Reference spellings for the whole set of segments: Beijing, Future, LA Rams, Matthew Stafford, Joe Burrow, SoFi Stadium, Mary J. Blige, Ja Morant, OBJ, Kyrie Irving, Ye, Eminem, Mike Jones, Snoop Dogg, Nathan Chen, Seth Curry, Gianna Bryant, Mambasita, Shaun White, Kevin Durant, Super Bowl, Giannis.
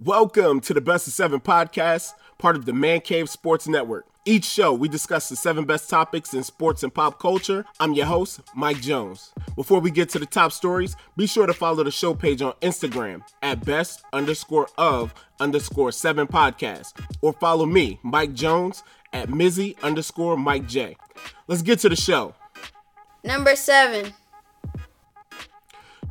Welcome to the Best of Seven podcast, part of the Man Cave Sports Network. Each show, we discuss the seven best topics in sports and pop culture. I'm your host, Mike Jones. Before we get to the top stories, be sure to follow the show page on Instagram at best_of_7podcast, or follow me, Mike Jones, at Mizzy_Mike J. Let's get to the show. Number 7.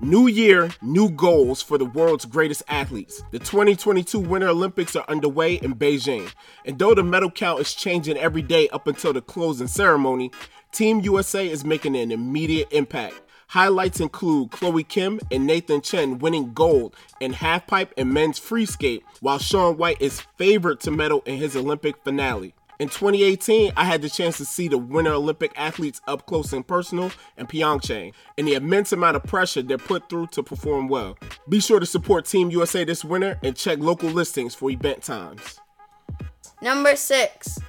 New year, new goals for the world's greatest athletes. The 2022 Winter Olympics are underway in Beijing. And though the medal count is changing every day up until the closing ceremony, Team USA is making an immediate impact. Highlights include Chloe Kim and Nathan Chen winning gold in halfpipe and men's free skate, while Shaun White is favored to medal in his Olympic finale. In 2018, I had the chance to see the Winter Olympic athletes up close and personal in Pyeongchang, and the immense amount of pressure they're put through to perform well. Be sure to support Team USA this winter and check local listings for event times. Number 6.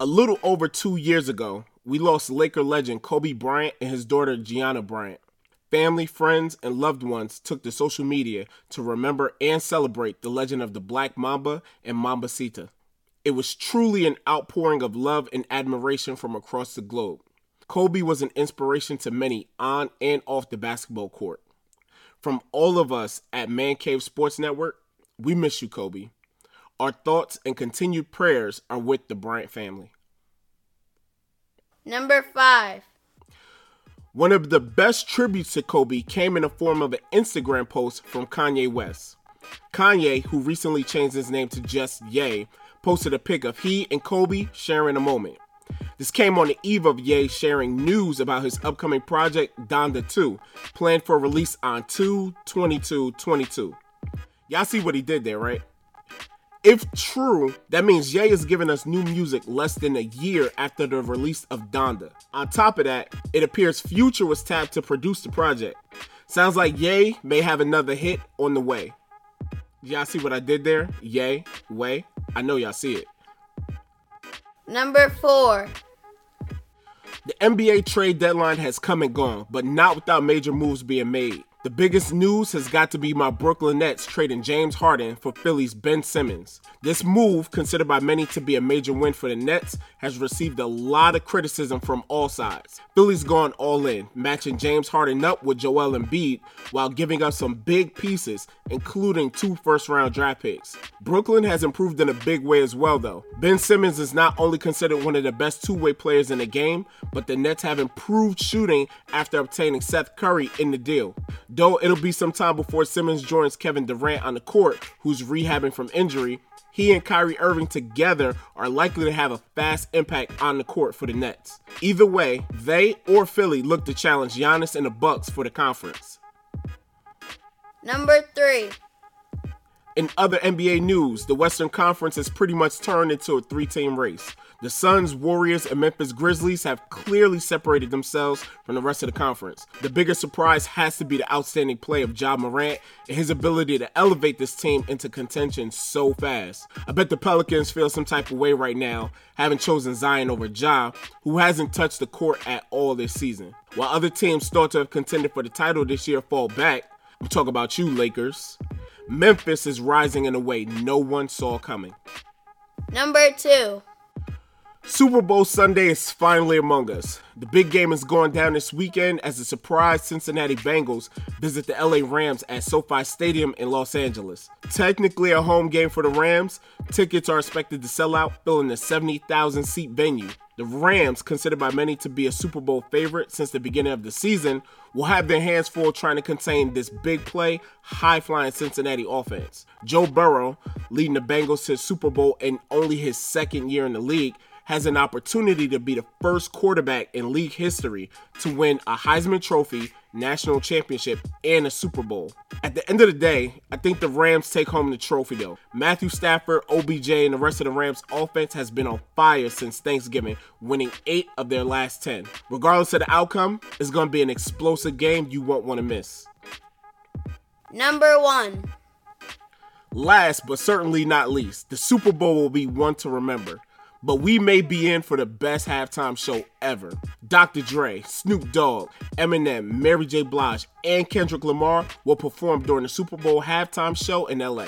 A little over 2 years ago, we lost Laker legend Kobe Bryant and his daughter Gianna Bryant. Family, friends, and loved ones took to social media to remember and celebrate the legend of the Black Mamba and Mambasita. It was truly an outpouring of love and admiration from across the globe. Kobe was an inspiration to many on and off the basketball court. From all of us at Man Cave Sports Network, we miss you, Kobe. Our thoughts and continued prayers are with the Bryant family. Number 5. One of the best tributes to Kobe came in the form of an Instagram post from Kanye West. Kanye, who recently changed his name to just Ye, posted a pic of he and Kobe sharing a moment. This came on the eve of Ye sharing news about his upcoming project, Donda 2, planned for release on 2/22/22. Y'all see what he did there, right? If true, that means Ye is giving us new music less than a year after the release of Donda. On top of that, it appears Future was tapped to produce the project. Sounds like Ye may have another hit on the way. Y'all see what I did there? Ye, way. I know y'all see it. Number 4. The NBA trade deadline has come and gone, but not without major moves being made. The biggest news has got to be my Brooklyn Nets trading James Harden for Philly's Ben Simmons. This move, considered by many to be a major win for the Nets, has received a lot of criticism from all sides. Philly's gone all in, matching James Harden up with Joel Embiid while giving up some big pieces, including 2 first-round draft picks. Brooklyn has improved in a big way as well, though. Ben Simmons is not only considered one of the best two-way players in the game, but the Nets have improved shooting after obtaining Seth Curry in the deal. Though it'll be some time before Simmons joins Kevin Durant on the court, who's rehabbing from injury, he and Kyrie Irving together are likely to have a fast impact on the court for the Nets. Either way, they or Philly look to challenge Giannis and the Bucks for the conference. Number 3. In other NBA news, the Western Conference has pretty much turned into a 3-team race. The Suns, Warriors, and Memphis Grizzlies have clearly separated themselves from the rest of the conference. The biggest surprise has to be the outstanding play of Ja Morant and his ability to elevate this team into contention so fast. I bet the Pelicans feel some type of way right now, having chosen Zion over Ja, who hasn't touched the court at all this season. While other teams thought to have contended for the title this year fall back, I'm talking about you, Lakers. Memphis is rising in a way no one saw coming. Number 2. Super Bowl Sunday is finally among us. The big game is going down this weekend as the surprise Cincinnati Bengals visit the LA Rams at SoFi Stadium in Los Angeles. Technically a home game for the Rams, tickets are expected to sell out, filling the 70,000-seat venue. The Rams, considered by many to be a Super Bowl favorite since the beginning of the season, will have their hands full trying to contain this big play, high-flying Cincinnati offense. Joe Burrow, leading the Bengals to the Super Bowl in only his second year in the league, has an opportunity to be the first quarterback in league history to win a Heisman Trophy, national championship, and a Super Bowl. At the end of the day, I think the Rams take home the trophy though. Matthew Stafford, OBJ, and the rest of the Rams offense has been on fire since Thanksgiving, winning 8 of their last 10. Regardless of the outcome, it's going to be an explosive game you won't want to miss. Number 1. Last but certainly not least, the Super Bowl will be one to remember. but we may be in for the best halftime show ever. Dr. Dre, Snoop Dogg, Eminem, Mary J. Blige, and Kendrick Lamar will perform during the Super Bowl halftime show in LA.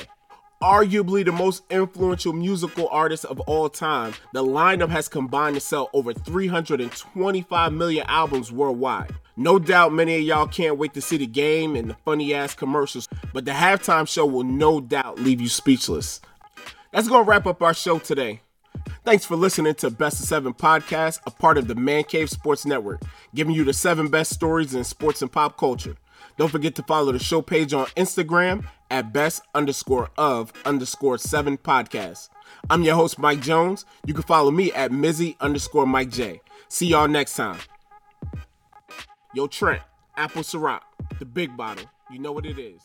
Arguably the most influential musical artist of all time, the lineup has combined to sell over 325 million albums worldwide. No doubt many of y'all can't wait to see the game and the funny-ass commercials, but the halftime show will no doubt leave you speechless. That's going to wrap up our show today. Thanks for listening to Best of 7 Podcast, a part of the Man Cave Sports Network, giving you the 7 best stories in sports and pop culture. Don't forget to follow the show page on Instagram at best_of_7podcast. I'm your host, Mike Jones. You can follow me at Mizzy_Mike J. See y'all next time. Yo, Trent, Apple Ciroc, the big bottle. You know what it is.